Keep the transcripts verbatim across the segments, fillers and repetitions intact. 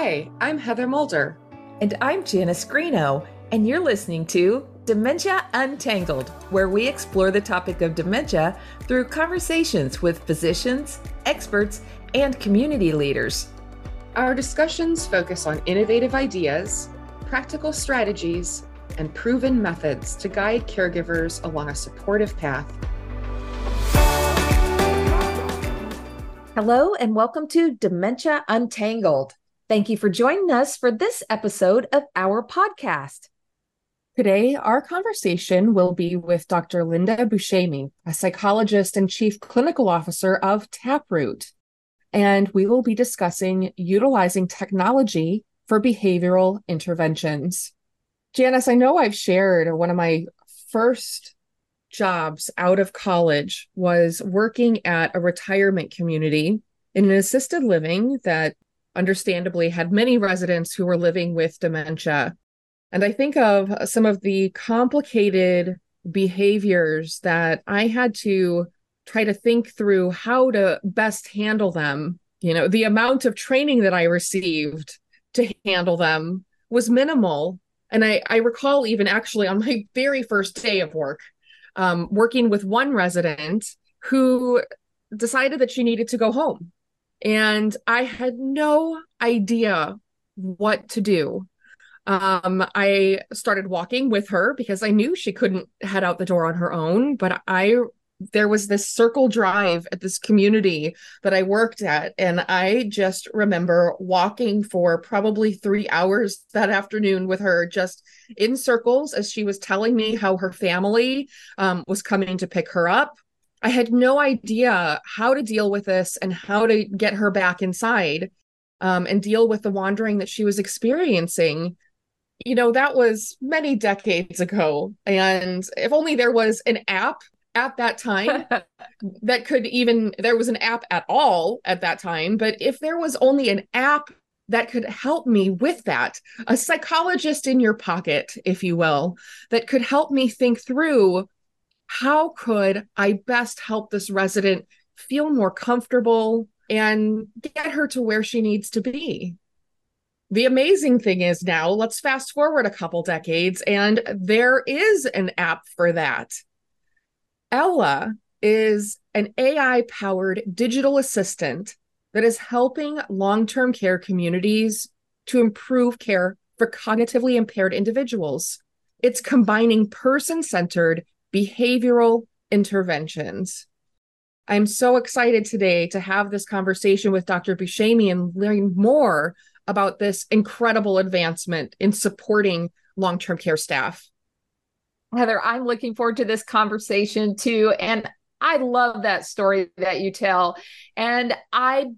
Hi, I'm Heather Mulder. And I'm Janice Greeno, and you're listening to Dementia Untangled, where we explore the topic of dementia through conversations with physicians, experts, and community leaders. Our discussions focus on innovative ideas, practical strategies, and proven methods to guide caregivers along a supportive path. Hello, and welcome to Dementia Untangled. Thank you for joining us for this episode of our podcast. Today, our conversation will be with Doctor Linda Buscemi, a psychologist and chief clinical officer of Taproot. And we will be discussing utilizing technology for behavioral interventions. Janice, I know I've shared one of my first jobs out of college was working at a retirement community in an assisted living that understandably had many residents who were living with dementia. And I think of some of the complicated behaviors that I had to try to think through how to best handle them. You know, the amount of training that I received to handle them was minimal. And I, I recall even actually on my very first day of work, Um, working with one resident who decided that she needed to go home. And I had no idea what to do. Um, I started walking with her because I knew she couldn't head out the door on her own. But I there was this circle drive at this community that I worked at. And I just remember walking for probably three hours that afternoon with her, just in circles as she was telling me how her family um, was coming to pick her up. I had no idea how to deal with this and how to get her back inside um, and deal with the wandering that she was experiencing. You know, that was many decades ago. And if only there was an app at that time that could even, there was an app at all at that time, but if there was only an app that could help me with that, a psychologist in your pocket, if you will, that could help me think through how could I best help this resident feel more comfortable and get her to where she needs to be. The amazing thing is now, let's fast forward a couple decades, and there is an app for that. Ella is an A I-powered digital assistant that is helping long-term care communities to improve care for cognitively impaired individuals. It's combining person-centered behavioral interventions. I'm so excited today to have this conversation with Doctor Buscemi and learn more about this incredible advancement in supporting long-term care staff. Heather, I'm looking forward to this conversation too. And I love that story that you tell. And I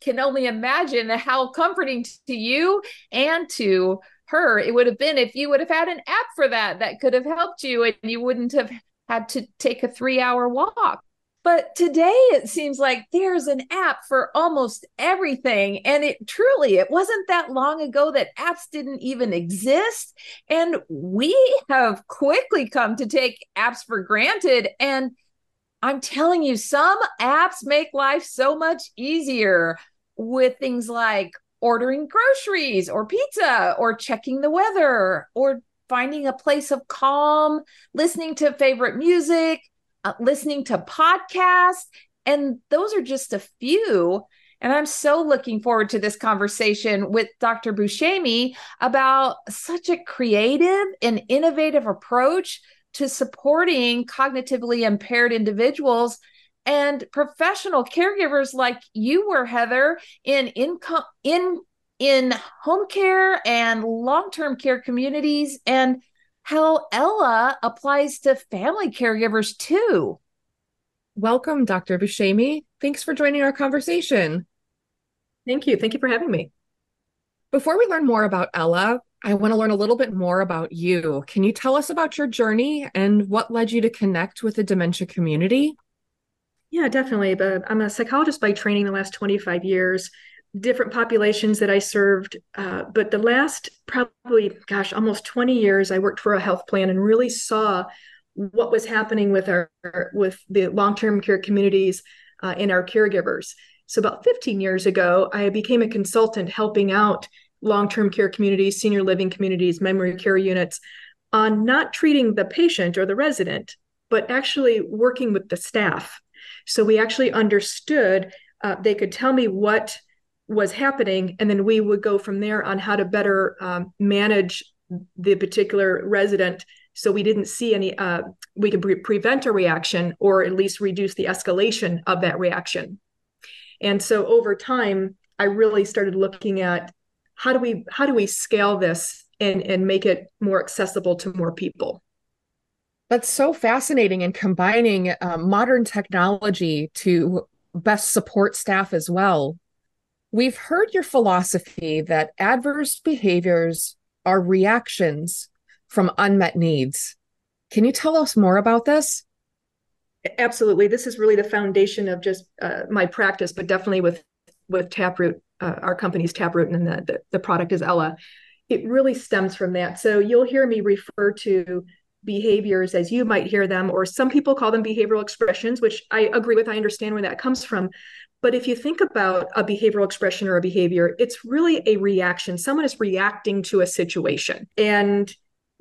can only imagine how comforting to you and to her it would have been if you would have had an app for that, that could have helped you and you wouldn't have had to take a three-hour walk. But today it seems like there's an app for almost everything. And it truly, it wasn't that long ago that apps didn't even exist. And we have quickly come to take apps for granted. And I'm telling you, some apps make life so much easier with things like ordering groceries or pizza or checking the weather or finding a place of calm, listening to favorite music, Uh, listening to podcasts, and those are just a few. And I'm so looking forward to this conversation with Doctor Buscemi about such a creative and innovative approach to supporting cognitively impaired individuals and professional caregivers like you were, Heather, in income in in home care and long-term care communities, and how Ella applies to family caregivers too. Welcome, Doctor Buscemi. Thanks for joining our conversation. Thank you. Thank you for having me. Before we learn more about Ella, I want to learn a little bit more about you. Can you tell us about your journey and what led you to connect with the dementia community? Yeah, definitely. But I'm a psychologist by training the last twenty-five years. Different populations that I served. Uh, but the last probably, gosh, almost twenty years, I worked for a health plan and really saw what was happening with our, with the long-term care communities uh, and our caregivers. So about fifteen years ago, I became a consultant helping out long-term care communities, senior living communities, memory care units, on not treating the patient or the resident, but actually working with the staff. So we actually understood, uh, they could tell me what was happening, and then we would go from there on how to better um, manage the particular resident, so we didn't see any, uh, we could pre- prevent a reaction or at least reduce the escalation of that reaction. And so over time, I really started looking at how do we how do we scale this and, and make it more accessible to more people. That's so fascinating, and combining uh, modern technology to best support staff as well. We've heard your philosophy that adverse behaviors are reactions from unmet needs. Can you tell us more about this? Absolutely. This is really the foundation of just uh, my practice, but definitely with with Taproot, uh, our company's Taproot, and the, the, the product is Ella. It really stems from that. So you'll hear me refer to behaviors as you might hear them, or some people call them behavioral expressions, which I agree with. I understand where that comes from. But if you think about a behavioral expression or a behavior, it's really a reaction. Someone is reacting to a situation, and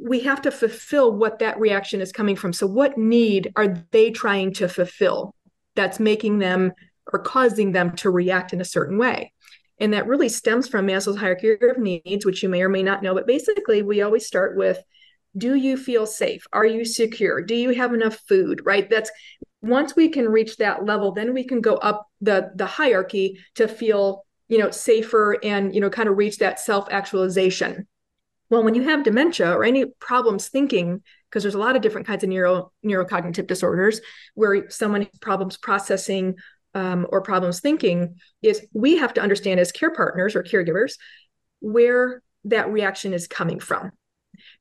we have to fulfill what that reaction is coming from. So what need are they trying to fulfill that's making them or causing them to react in a certain way? And that really stems from Maslow's hierarchy of needs, which you may or may not know, but basically we always start with, do you feel safe? Are you secure? Do you have enough food, right? That's, once we can reach that level, then we can go up the, the hierarchy to feel, you know, safer and, you know, kind of reach that self-actualization. Well, when you have dementia or any problems thinking, because there's a lot of different kinds of neuro neurocognitive disorders where someone has problems processing um, or problems thinking, is we have to understand as care partners or caregivers where that reaction is coming from.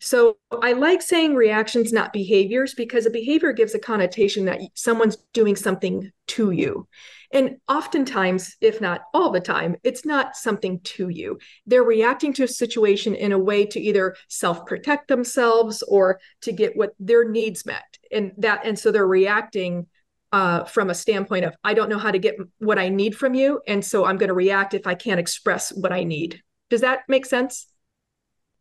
So I like saying reactions, not behaviors, because a behavior gives a connotation that someone's doing something to you. And oftentimes, if not all the time, it's not something to you. They're reacting to a situation in a way to either self-protect themselves or to get what their needs met. And that, and so they're reacting uh, from a standpoint of, I don't know how to get what I need from you, and so I'm going to react if I can't express what I need. Does that make sense?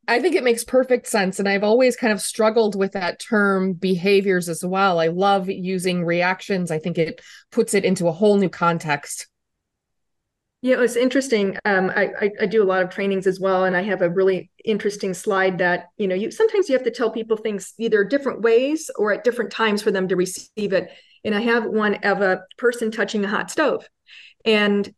I think it makes perfect sense. And I've always kind of struggled with that term behaviors as well. I love using reactions. I think it puts it into a whole new context. Yeah, it's interesting. Um, I, I, I do a lot of trainings as well. And I have a really interesting slide that, you know, you sometimes you have to tell people things either different ways or at different times for them to receive it. And I have one of a person touching a hot stove. And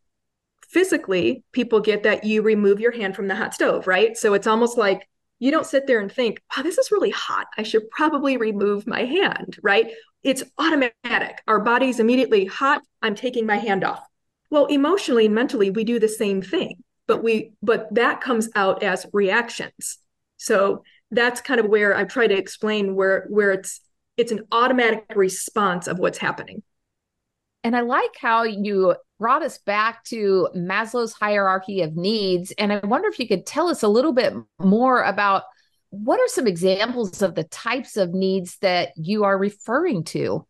physically, people get that you remove your hand from the hot stove, right? So it's almost like you don't sit there and think, wow, this is really hot. I should probably remove my hand, right? It's automatic. Our body's immediately hot. I'm taking my hand off. Well, emotionally and mentally, we do the same thing, but we but that comes out as reactions. So that's kind of where I try to explain where where it's it's an automatic response of what's happening. And I like how you brought us back to Maslow's hierarchy of needs. And I wonder if you could tell us a little bit more about what are some examples of the types of needs that you are referring to?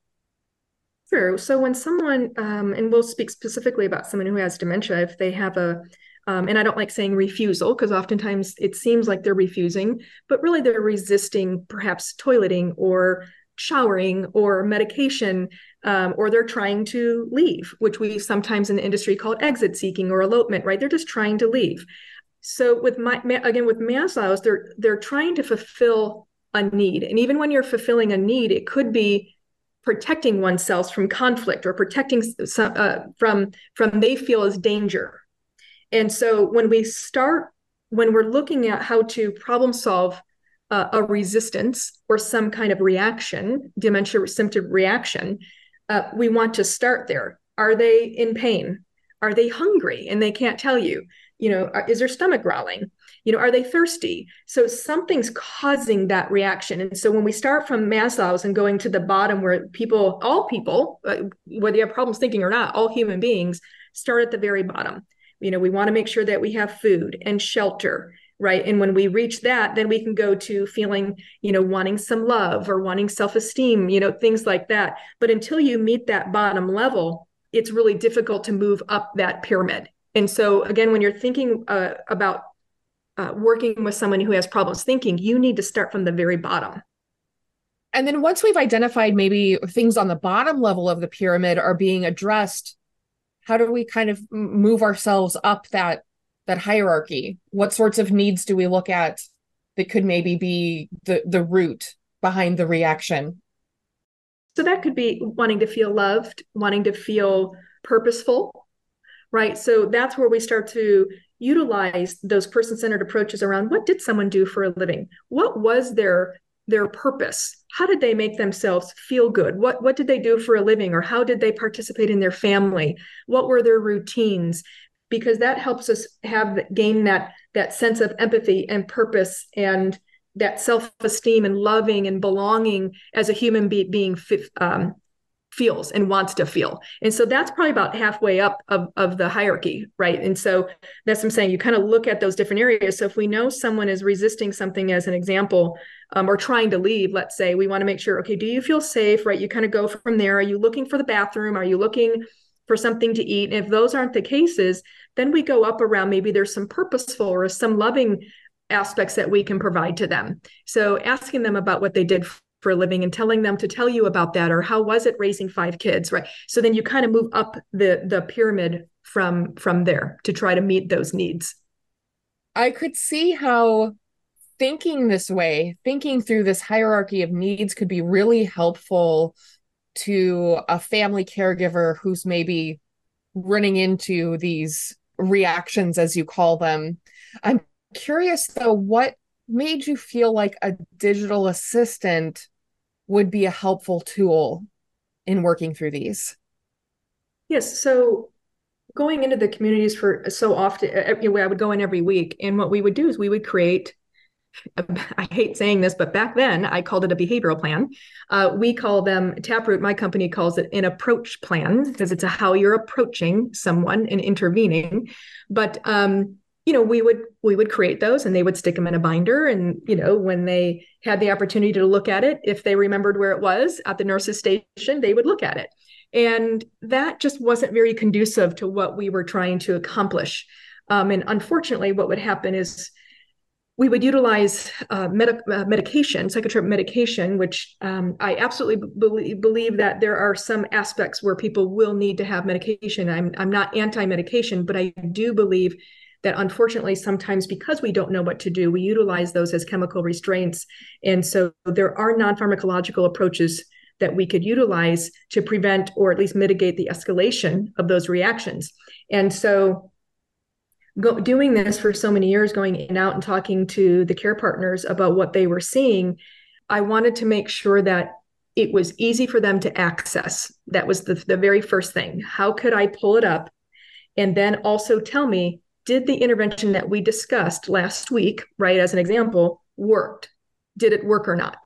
Sure. So when someone, um, and we'll speak specifically about someone who has dementia, if they have a, um, and I don't like saying refusal, because oftentimes it seems like they're refusing, but really they're resisting perhaps toileting or showering or medication, um, or they're trying to leave, which we sometimes in the industry call exit seeking or elopement, right? They're just trying to leave. So with my, again, with Maslow's, they're, they're trying to fulfill a need. And even when you're fulfilling a need, it could be protecting oneself from conflict or protecting some, uh, from, from they feel is danger. And so when we start, when we're looking at how to problem solve Uh, a resistance or some kind of reaction, dementia symptom reaction, uh, we want to start there. Are they in pain? Are they hungry and they can't tell you? You know, is their stomach growling? You know, are they thirsty? So something's causing that reaction. And so when we start from Maslow's and going to the bottom where people, all people, uh, whether you have problems thinking or not, all human beings start at the very bottom. You know, we want to make sure that we have food and shelter, right? And when we reach that, then we can go to feeling, you know, wanting some love or wanting self-esteem, you know, things like that. But until you meet that bottom level, it's really difficult to move up that pyramid. And so again, when you're thinking uh, about uh, working with someone who has problems thinking, you need to start from the very bottom. And then once we've identified maybe things on the bottom level of the pyramid are being addressed, how do we kind of move ourselves up that that hierarchy? What sorts of needs do we look at that could maybe be the, the root behind the reaction? So that could be wanting to feel loved, wanting to feel purposeful, right? So that's where we start to utilize those person-centered approaches around what did someone do for a living? What was their their purpose? How did they make themselves feel good? What, what did they do for a living? Or how did they participate in their family? What were their routines? Because that helps us have gain that, that sense of empathy and purpose and that self-esteem and loving and belonging as a human be- being f- um, feels and wants to feel. And so that's probably about halfway up of, of the hierarchy, right? And so that's what I'm saying. You kind of look at those different areas. So if we know someone is resisting something, as an example, um, or trying to leave, let's say, we want to make sure, okay, do you feel safe, right? You kind of go from there. Are you looking for the bathroom? Are you looking for something to eat? And if those aren't the cases, then we go up around maybe there's some purposeful or some loving aspects that we can provide to them. So asking them about what they did for a living and telling them to tell you about that, or how was it raising five kids, right? So then you kind of move up the the pyramid from from there to try to meet those needs. I could see how thinking this way, thinking through this hierarchy of needs could be really helpful to a family caregiver who's maybe running into these reactions, as you call them. I'm curious though, what made you feel like a digital assistant would be a helpful tool in working through these? Yes. So going into the communities for so often, I would go in every week. And what we would do is we would create, a, I hate saying this, but back then I called it a behavioral plan. Uh, we call them, Taproot, my company calls it an approach plan, because it's a how you're approaching someone and intervening. But, um, you know, we would, we would create those and they would stick them in a binder. And, you know, when they had the opportunity to look at it, if they remembered where it was at the nurse's station, they would look at it. And that just wasn't very conducive to what we were trying to accomplish. Um, and unfortunately, what would happen is we would utilize uh, med- uh, medication, psychotropic medication, which um, I absolutely be- believe that there are some aspects where people will need to have medication. I'm, I'm not anti-medication, but I do believe that unfortunately, sometimes because we don't know what to do, we utilize those as chemical restraints. And so there are non-pharmacological approaches that we could utilize to prevent or at least mitigate the escalation of those reactions. And so go, doing this for so many years, going in and out and talking to the care partners about what they were seeing, I wanted to make sure that it was easy for them to access. That was the, the very first thing. How could I pull it up? And then also tell me, did the intervention that we discussed last week, right, as an example, worked? Did it work or not?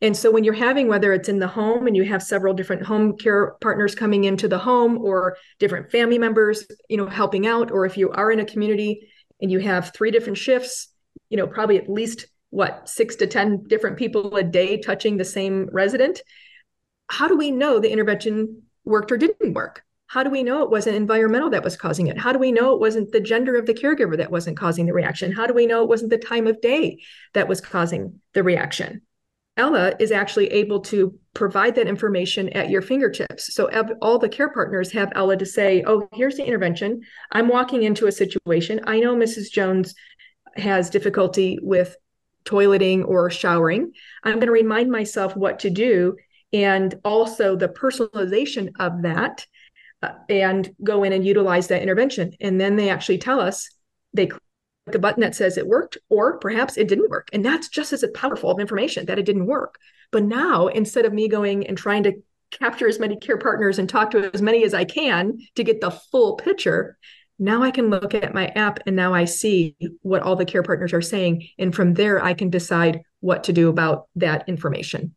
And so when you're having, whether it's in the home and you have several different home care partners coming into the home or different family members, you know, helping out, or if you are in a community and you have three different shifts, you know, probably at least, what, six to ten different people a day touching the same resident, how do we know the intervention worked or didn't work? How do we know it wasn't environmental that was causing it? How do we know it wasn't the gender of the caregiver that wasn't causing the reaction? How do we know it wasn't the time of day that was causing the reaction? Ella is actually able to provide that information at your fingertips. So all the care partners have Ella to say, oh, here's the intervention. I'm walking into a situation. I know Missus Jones has difficulty with toileting or showering. I'm going to remind myself what to do. And also the personalization of that, and go in and utilize that intervention. And then they actually tell us, they click a button that says it worked, or perhaps it didn't work. And that's just as powerful of information, that it didn't work. But now, instead of me going and trying to capture as many care partners and talk to as many as I can to get the full picture, now I can look at my app and now I see what all the care partners are saying. And from there, I can decide what to do about that information.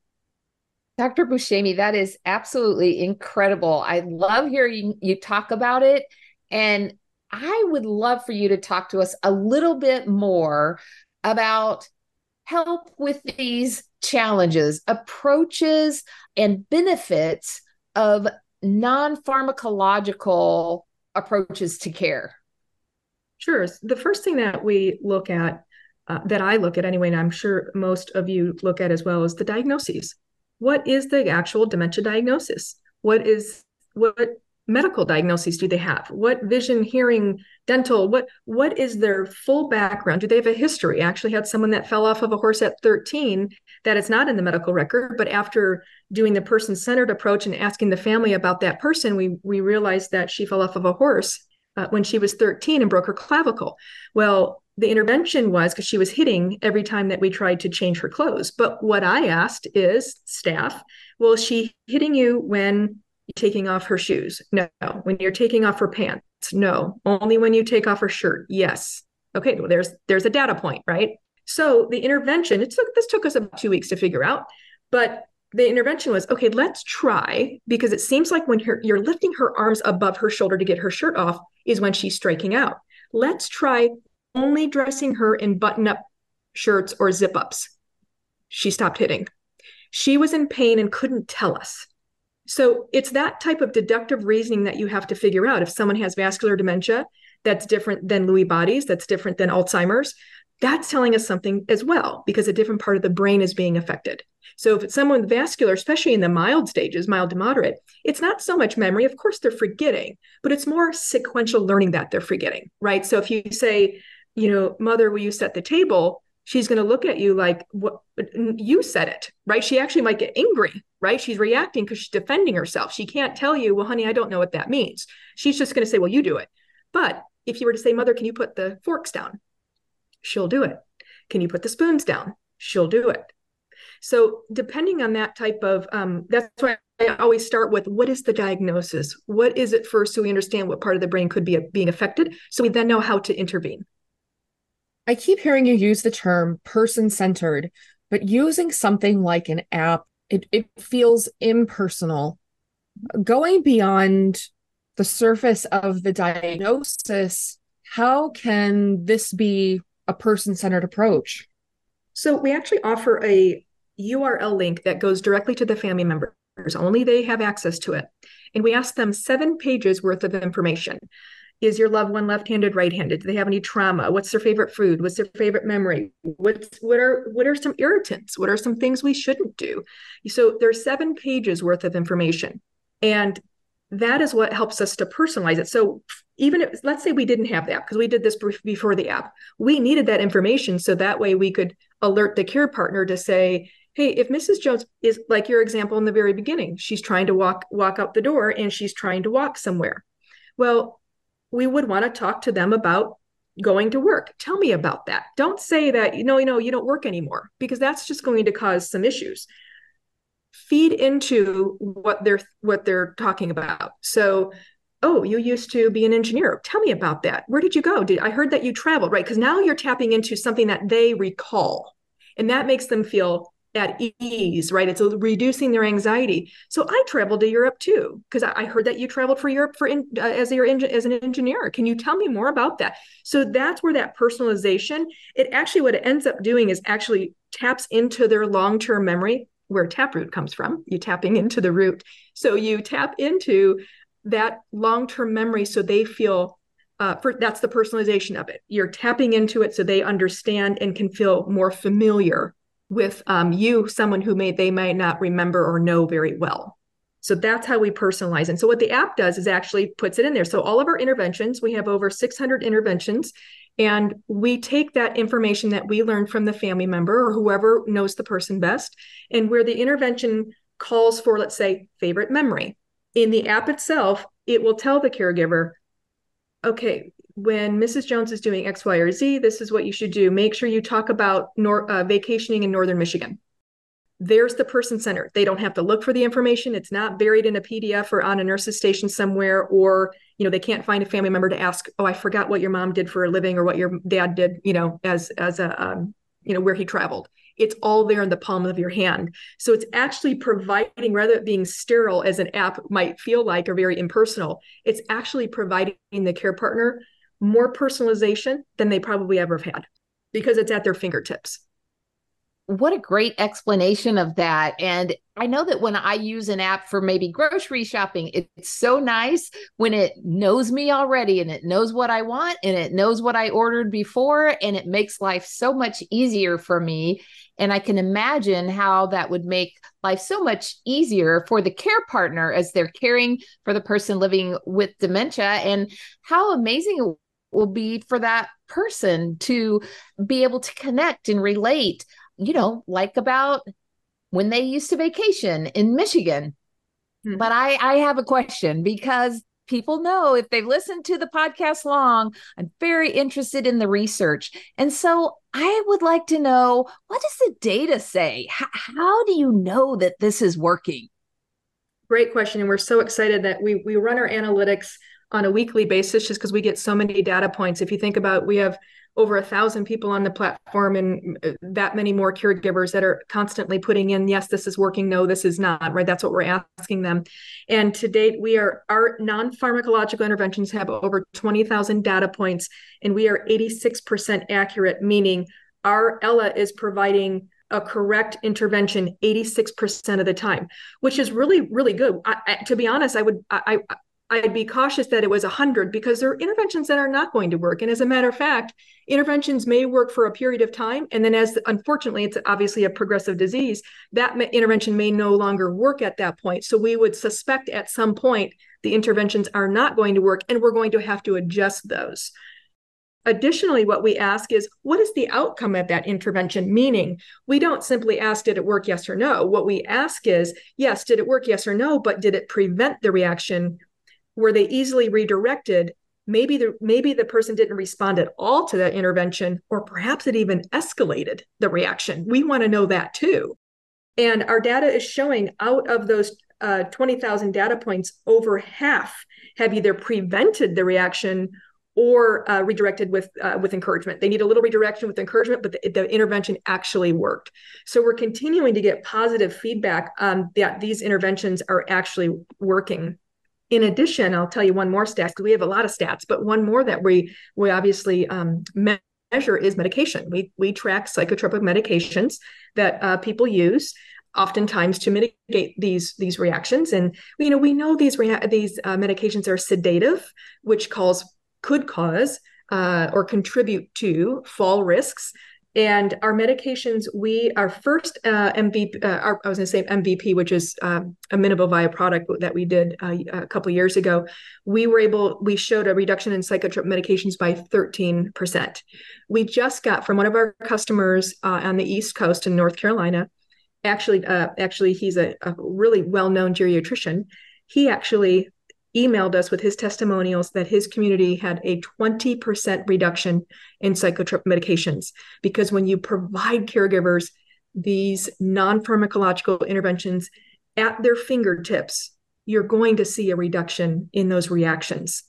Doctor Buscemi, that is absolutely incredible. I love hearing you talk about it. And I would love for you to talk to us a little bit more about help with these challenges, approaches, and benefits of non-pharmacological approaches to care. Sure. The first thing that we look at, uh, that I look at anyway, and I'm sure most of you look at as well, is the diagnoses. What is the actual dementia diagnosis? What is what medical diagnoses do they have? What vision, hearing, dental, what what is their full background? Do they have a history? I actually had someone that fell off of a horse at thirteen that is not in the medical record, but after doing the person-centered approach and asking the family about that person, we, we realized that she fell off of a horse uh, when she was thirteen and broke her clavicle. Well, the intervention was because she was hitting every time that we tried to change her clothes. But what I asked is staff, well, is she hitting you when taking off her shoes? No. When you're taking off her pants? No. Only when you take off her shirt? Yes. Okay. Well, there's, there's a data point, right? So the intervention, it took, this took us about two weeks to figure out, but the intervention was, okay, let's try, because it seems like when her, you're lifting her arms above her shoulder to get her shirt off is when she's striking out. Let's try only dressing her in button-up shirts or zip-ups. She stopped hitting. She was in pain and couldn't tell us. So it's that type of deductive reasoning that you have to figure out. If someone has vascular dementia, that's different than Lewy bodies, that's different than Alzheimer's, that's telling us something as well, because a different part of the brain is being affected. So if it's someone with vascular, especially in the mild stages, mild to moderate, it's not so much memory. Of course, they're forgetting, but it's more sequential learning that they're forgetting, right? So if you say, you know, mother, will you set the table? She's going to look at you like, what, you said it, right? She actually might get angry, right? She's reacting because she's defending herself. She can't tell you, well, honey, I don't know what that means. She's just going to say, well, you do it. But if you were to say, mother, can you put the forks down? She'll do it. Can you put the spoons down? She'll do it. So depending on that type of, um, that's why I always start with, what is the diagnosis? What is it first? So we understand what part of the brain could be being affected. So we then know how to intervene. I keep hearing you use the term person-centered, but using something like an app, it, it feels impersonal. Going beyond the surface of the diagnosis, how can this be a person-centered approach? So we actually offer a U R L link that goes directly to the family members. Only they have access to it. And we ask them seven pages worth of information. Is your loved one left-handed, right-handed? Do they have any trauma? What's their favorite food? What's their favorite memory? What's, what are what are some irritants? What are some things we shouldn't do? So there's seven pages worth of information. And that is what helps us to personalize it. So even if, let's say we didn't have the app, because we did this before the app, we needed that information. So that way we could alert the care partner to say, hey, if Missus Jones is like your example in the very beginning, she's trying to walk, walk out the door and she's trying to walk somewhere. Well, we would want to talk to them about going to work. Tell me about that. Don't say that, you know, you know, you don't work anymore, because that's just going to cause some issues. Feed into what they're, what they're talking about. So, oh, you used to be an engineer. Tell me about that. Where did you go? Did I heard that you traveled, right? Because now you're tapping into something that they recall, and that makes them feel at ease, right? It's reducing their anxiety. So I traveled to Europe too, because I heard that you traveled for Europe for in, uh, as your as an engineer. Can you tell me more about that? So that's where that personalization, it actually, what it ends up doing is actually taps into their long-term memory, where Taproot comes from. You tapping into the root. So you tap into that long-term memory. So they feel, uh, for, that's the personalization of it. You're tapping into it so they understand and can feel more familiar with um, you, someone who may they might not remember or know very well. So that's how we personalize. And so what the app does is actually puts it in there. So all of our interventions, we have over six hundred interventions, and we take that information that we learned from the family member or whoever knows the person best, and where the intervention calls for, let's say, favorite memory. In the app itself, it will tell the caregiver, okay, when Missus Jones is doing X, Y, or Z, this is what you should do. Make sure you talk about nor- uh, vacationing in northern Michigan. There's the person-centered. They don't have to look for the information. It's not buried in a P D F or on a nurse's station somewhere, or, you know, they can't find a family member to ask, oh, I forgot what your mom did for a living or what your dad did, you know, as, as a, um, you know, where he traveled. It's all there in the palm of your hand. So it's actually providing, rather than being sterile as an app might feel like, or very impersonal, it's actually providing the care partner more personalization than they probably ever have had, because it's at their fingertips. What a great explanation of that. And I know that when I use an app for maybe grocery shopping, it, it's so nice when it knows me already and it knows what I want and it knows what I ordered before, and it makes life so much easier for me. And I can imagine how that would make life so much easier for the care partner as they're caring for the person living with dementia, and how amazing it will be for that person to be able to connect and relate, you know, like about when they used to vacation in Michigan. Mm-hmm. But I, I have a question, because people know, if they've listened to the podcast long, I'm very interested in the research. And so I would like to know, what does the data say? H- how do you know that this is working? Great question. And we're so excited that we we run our analytics on a weekly basis, just because we get so many data points. If you think about, we have over a thousand people on the platform and that many more caregivers that are constantly putting in, yes, this is working, no, this is not, right? That's what we're asking them. And to date, we are, our non-pharmacological interventions have over twenty thousand data points, and we are eighty-six percent accurate, meaning our Ella is providing a correct intervention eighty-six percent of the time, which is really, really good. I, I, to be honest, I would, I, I I'd be cautious that it was one hundred, because there are interventions that are not going to work. And as a matter of fact, interventions may work for a period of time. And then, as unfortunately, it's obviously a progressive disease, that intervention may no longer work at that point. So we would suspect at some point the interventions are not going to work, and we're going to have to adjust those. Additionally, what we ask is, what is the outcome of that intervention? Meaning, we don't simply ask, did it work, yes or no? What we ask is, yes, did it work, yes or no, but did it prevent the reaction? Were they easily redirected? Maybe the, maybe the person didn't respond at all to that intervention, or perhaps it even escalated the reaction. We want to know that too. And our data is showing, out of those uh, twenty thousand data points, over half have either prevented the reaction or uh, redirected with uh, with encouragement. They need a little redirection with encouragement, but the, the intervention actually worked. So we're continuing to get positive feedback um, that these interventions are actually working. In addition, I'll tell you one more stat, because we have a lot of stats, but one more that we we obviously um, measure is medication. We we track psychotropic medications that uh, people use, oftentimes to mitigate these these reactions. And you know we know these rea- these uh, medications are sedative, which cause could cause uh, or contribute to fall risks. And our medications, we our first uh, M V P, uh, our, I was going to say M V P, which is um, a minimal viable product that we did uh, a couple of years ago. We were able, we showed a reduction in psychotropic medications by thirteen percent. We just got from one of our customers uh, on the East Coast in North Carolina. Actually, uh, actually, he's a, a really well-known geriatrician. He actually emailed us with his testimonials that his community had a twenty percent reduction in psychotropic medications, because when you provide caregivers these non-pharmacological interventions at their fingertips, you're going to see a reduction in those reactions.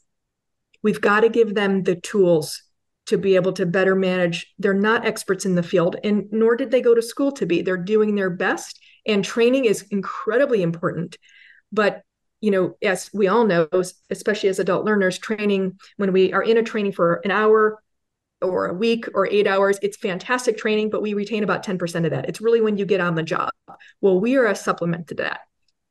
We've got to give them the tools to be able to better manage. They're not experts in the field, and nor did they go to school to be. They're doing their best, and training is incredibly important. But you know, as we all know, especially as adult learners, training, when we are in a training for an hour or a week or eight hours, it's fantastic training, but we retain about ten percent of that. It's really when you get on the job. Well, we are a supplement to that.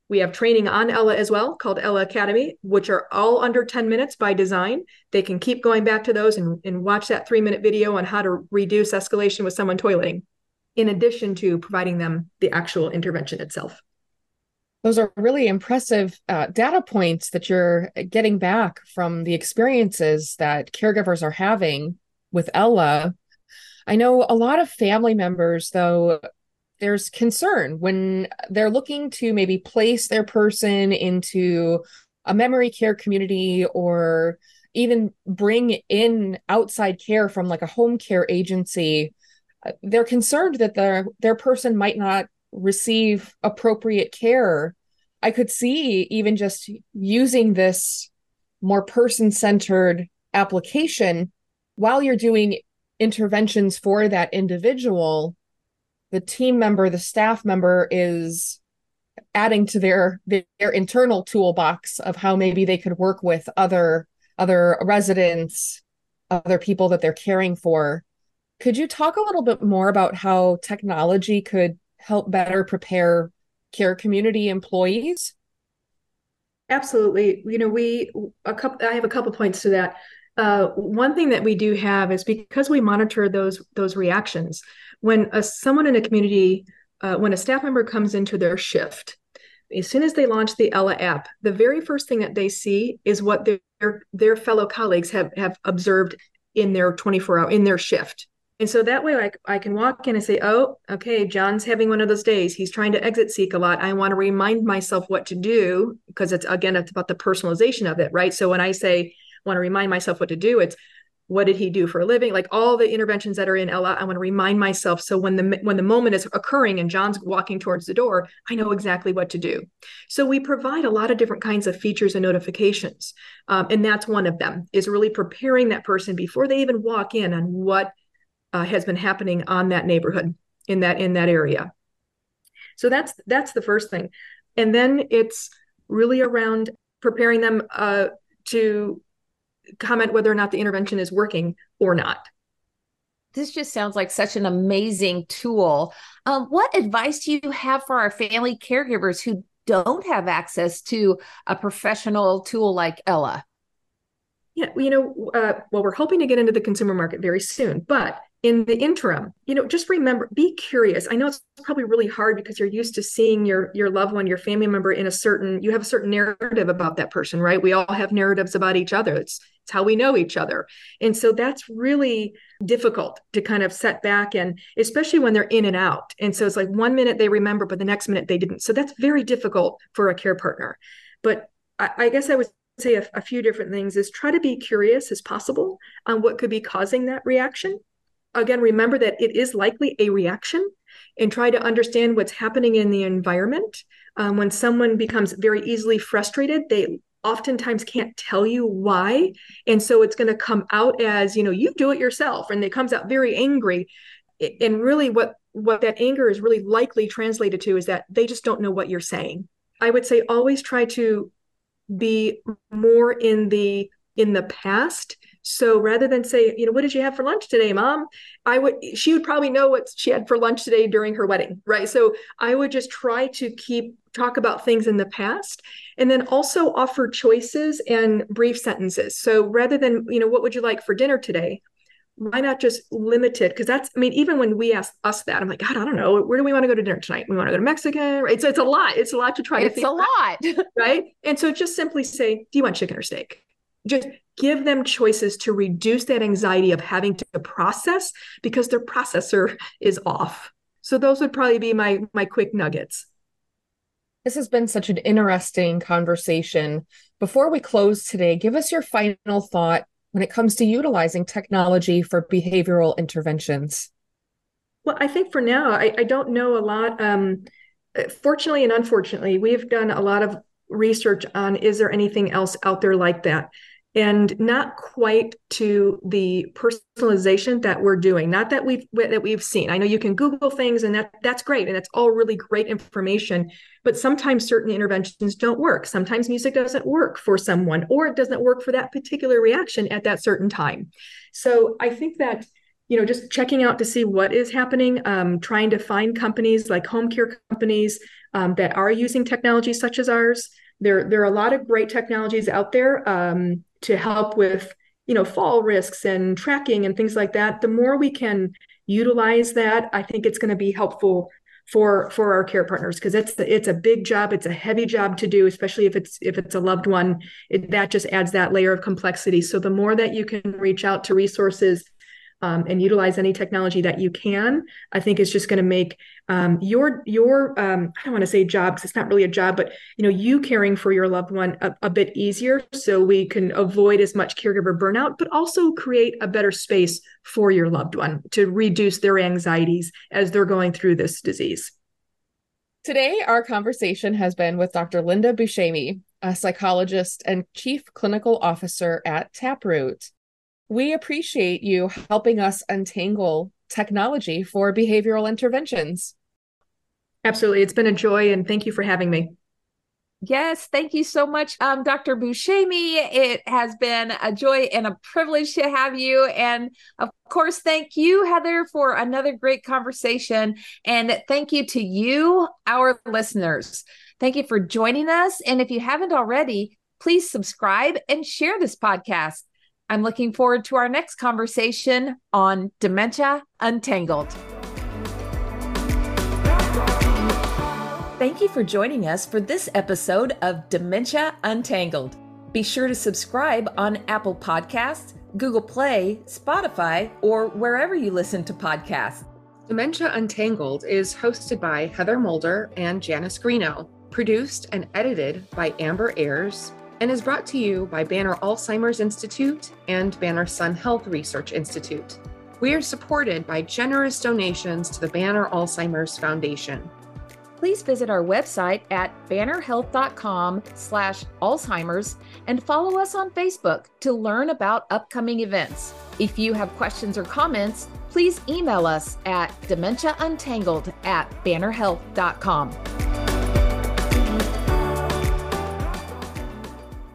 We have training on Ella as well, called Ella Academy, which are all under ten minutes by design. They can keep going back to those and, and watch that three minute video on how to reduce escalation with someone toileting, in addition to providing them the actual intervention itself. Those are really impressive uh, data points that you're getting back from the experiences that caregivers are having with Ella. I know a lot of family members, though, there's concern when they're looking to maybe place their person into a memory care community, or even bring in outside care from like a home care agency. They're concerned that their, their person might not receive appropriate care. I could see even just using this more person-centered application while you're doing interventions for that individual, the team member, the staff member is adding to their, their internal toolbox of how maybe they could work with other, other residents, other people that they're caring for. Could you talk a little bit more about how technology could help better prepare care community employees? Absolutely. You know, we a couple. I have a couple points to that. Uh, one thing that we do have is because we monitor those those reactions. When a, someone in a community, uh, when a staff member comes into their shift, as soon as they launch the Ella app, the very first thing that they see is what their their fellow colleagues have have observed in their twenty-four hour in their shift. And so that way, like, I can walk in and say, oh, okay, John's having one of those days. He's trying to exit seek a lot. I want to remind myself what to do, because it's, again, it's about the personalization of it, right? So when I say, want to remind myself what to do, it's what did he do for a living? Like all the interventions that are in Ella, I want to remind myself. So when the when the moment is occurring and John's walking towards the door, I know exactly what to do. So we provide a lot of different kinds of features and notifications. Um, and that's one of them, is really preparing that person before they even walk in on what Uh, has been happening on that neighborhood in that in that area. So that's that's the first thing, and then it's really around preparing them uh, to comment whether or not the intervention is working or not. This just sounds like such an amazing tool. Um, what advice do you have for our family caregivers who don't have access to a professional tool like Ella? Yeah, you know, uh, well, we're hoping to get into the consumer market very soon, but in the interim, you know, just remember, be curious. I know it's probably really hard because you're used to seeing your your loved one, your family member in a certain, you have a certain narrative about that person, right? We all have narratives about each other. It's, it's how we know each other. And so that's really difficult to kind of set back, and especially when they're in and out. And so it's like one minute they remember, but the next minute they didn't. So that's very difficult for a care partner. But I, I guess I would say a, a few different things is try to be curious as possible on what could be causing that reaction. Again, remember that it is likely a reaction, and try to understand what's happening in the environment. Um, when someone becomes very easily frustrated, they oftentimes can't tell you why. And so it's going to come out as, you know, you do it yourself. And it comes out very angry. And really what, what that anger is really likely translated to is that they just don't know what you're saying. I would say always try to be more in the in the past. So rather than say, you know, what did you have for lunch today, Mom? I would, she would probably know what she had for lunch today during her wedding, right? So I would just try to keep, talk about things in the past, and then also offer choices and brief sentences. So rather than, you know, what would you like for dinner today? Why not just limit it? Because that's, I mean, even when we ask us that, I'm like, God, I don't know. Where do we want to go to dinner tonight? We want to go to Mexican, right? So it's a lot. It's a lot to try to figure out. It's a lot. Right? And so just simply say, do you want chicken or steak? Just give them choices to reduce that anxiety of having to process, because their processor is off. So those would probably be my my quick nuggets. This has been such an interesting conversation. Before we close today, give us your final thought when it comes to utilizing technology for behavioral interventions. Well, I think for now, I, I don't know a lot. Um, fortunately and unfortunately, we've done a lot of research on, is there anything else out there like that? And not quite to the personalization that we're doing, not that we've that we've seen. I know you can Google things, and that that's great, and that's all really great information, but sometimes certain interventions don't work. Sometimes music doesn't work for someone, or it doesn't work for that particular reaction at that certain time. So I think that, you know, just checking out to see what is happening, um, trying to find companies like home care companies um, that are using technology such as ours. There, there are a lot of great technologies out there um, to help with, you know, fall risks and tracking and things like that. The more we can utilize that, I think it's going to be helpful for for our care partners, because it's the, it's a big job. It's a heavy job to do, especially if it's if it's a loved one. It, that just adds that layer of complexity. So the more that you can reach out to resources um, and utilize any technology that you can, I think it's just going to make um, your your um, I don't want to say job, because it's not really a job, but, you know, you caring for your loved one a, a bit easier, so we can avoid as much caregiver burnout, but also create a better space for your loved one to reduce their anxieties as they're going through this disease. Today, our conversation has been with Doctor Linda Buscemi, a psychologist and chief clinical officer at Taproot. We appreciate you helping us untangle technology for behavioral interventions. Absolutely. It's been a joy, and thank you for having me. Yes, thank you so much, um, Doctor Buscemi. It has been a joy and a privilege to have you. And of course, thank you, Heather, for another great conversation. And thank you to you, our listeners. Thank you for joining us. And if you haven't already, please subscribe and share this podcast. I'm looking forward to our next conversation on Dementia Untangled. Thank you for joining us for this episode of Dementia Untangled. Be sure to subscribe on Apple Podcasts, Google Play, Spotify, or wherever you listen to podcasts. Dementia Untangled is hosted by Heather Mulder and Janice Greeno, produced and edited by Amber Ayers, and is brought to you by Banner Alzheimer's Institute and Banner Sun Health Research Institute. We are supported by generous donations to the Banner Alzheimer's Foundation. Please visit our website at bannerhealth.com slash Alzheimer's and follow us on Facebook to learn about upcoming events. If you have questions or comments, please email us at dementiauntangled at bannerhealth.com.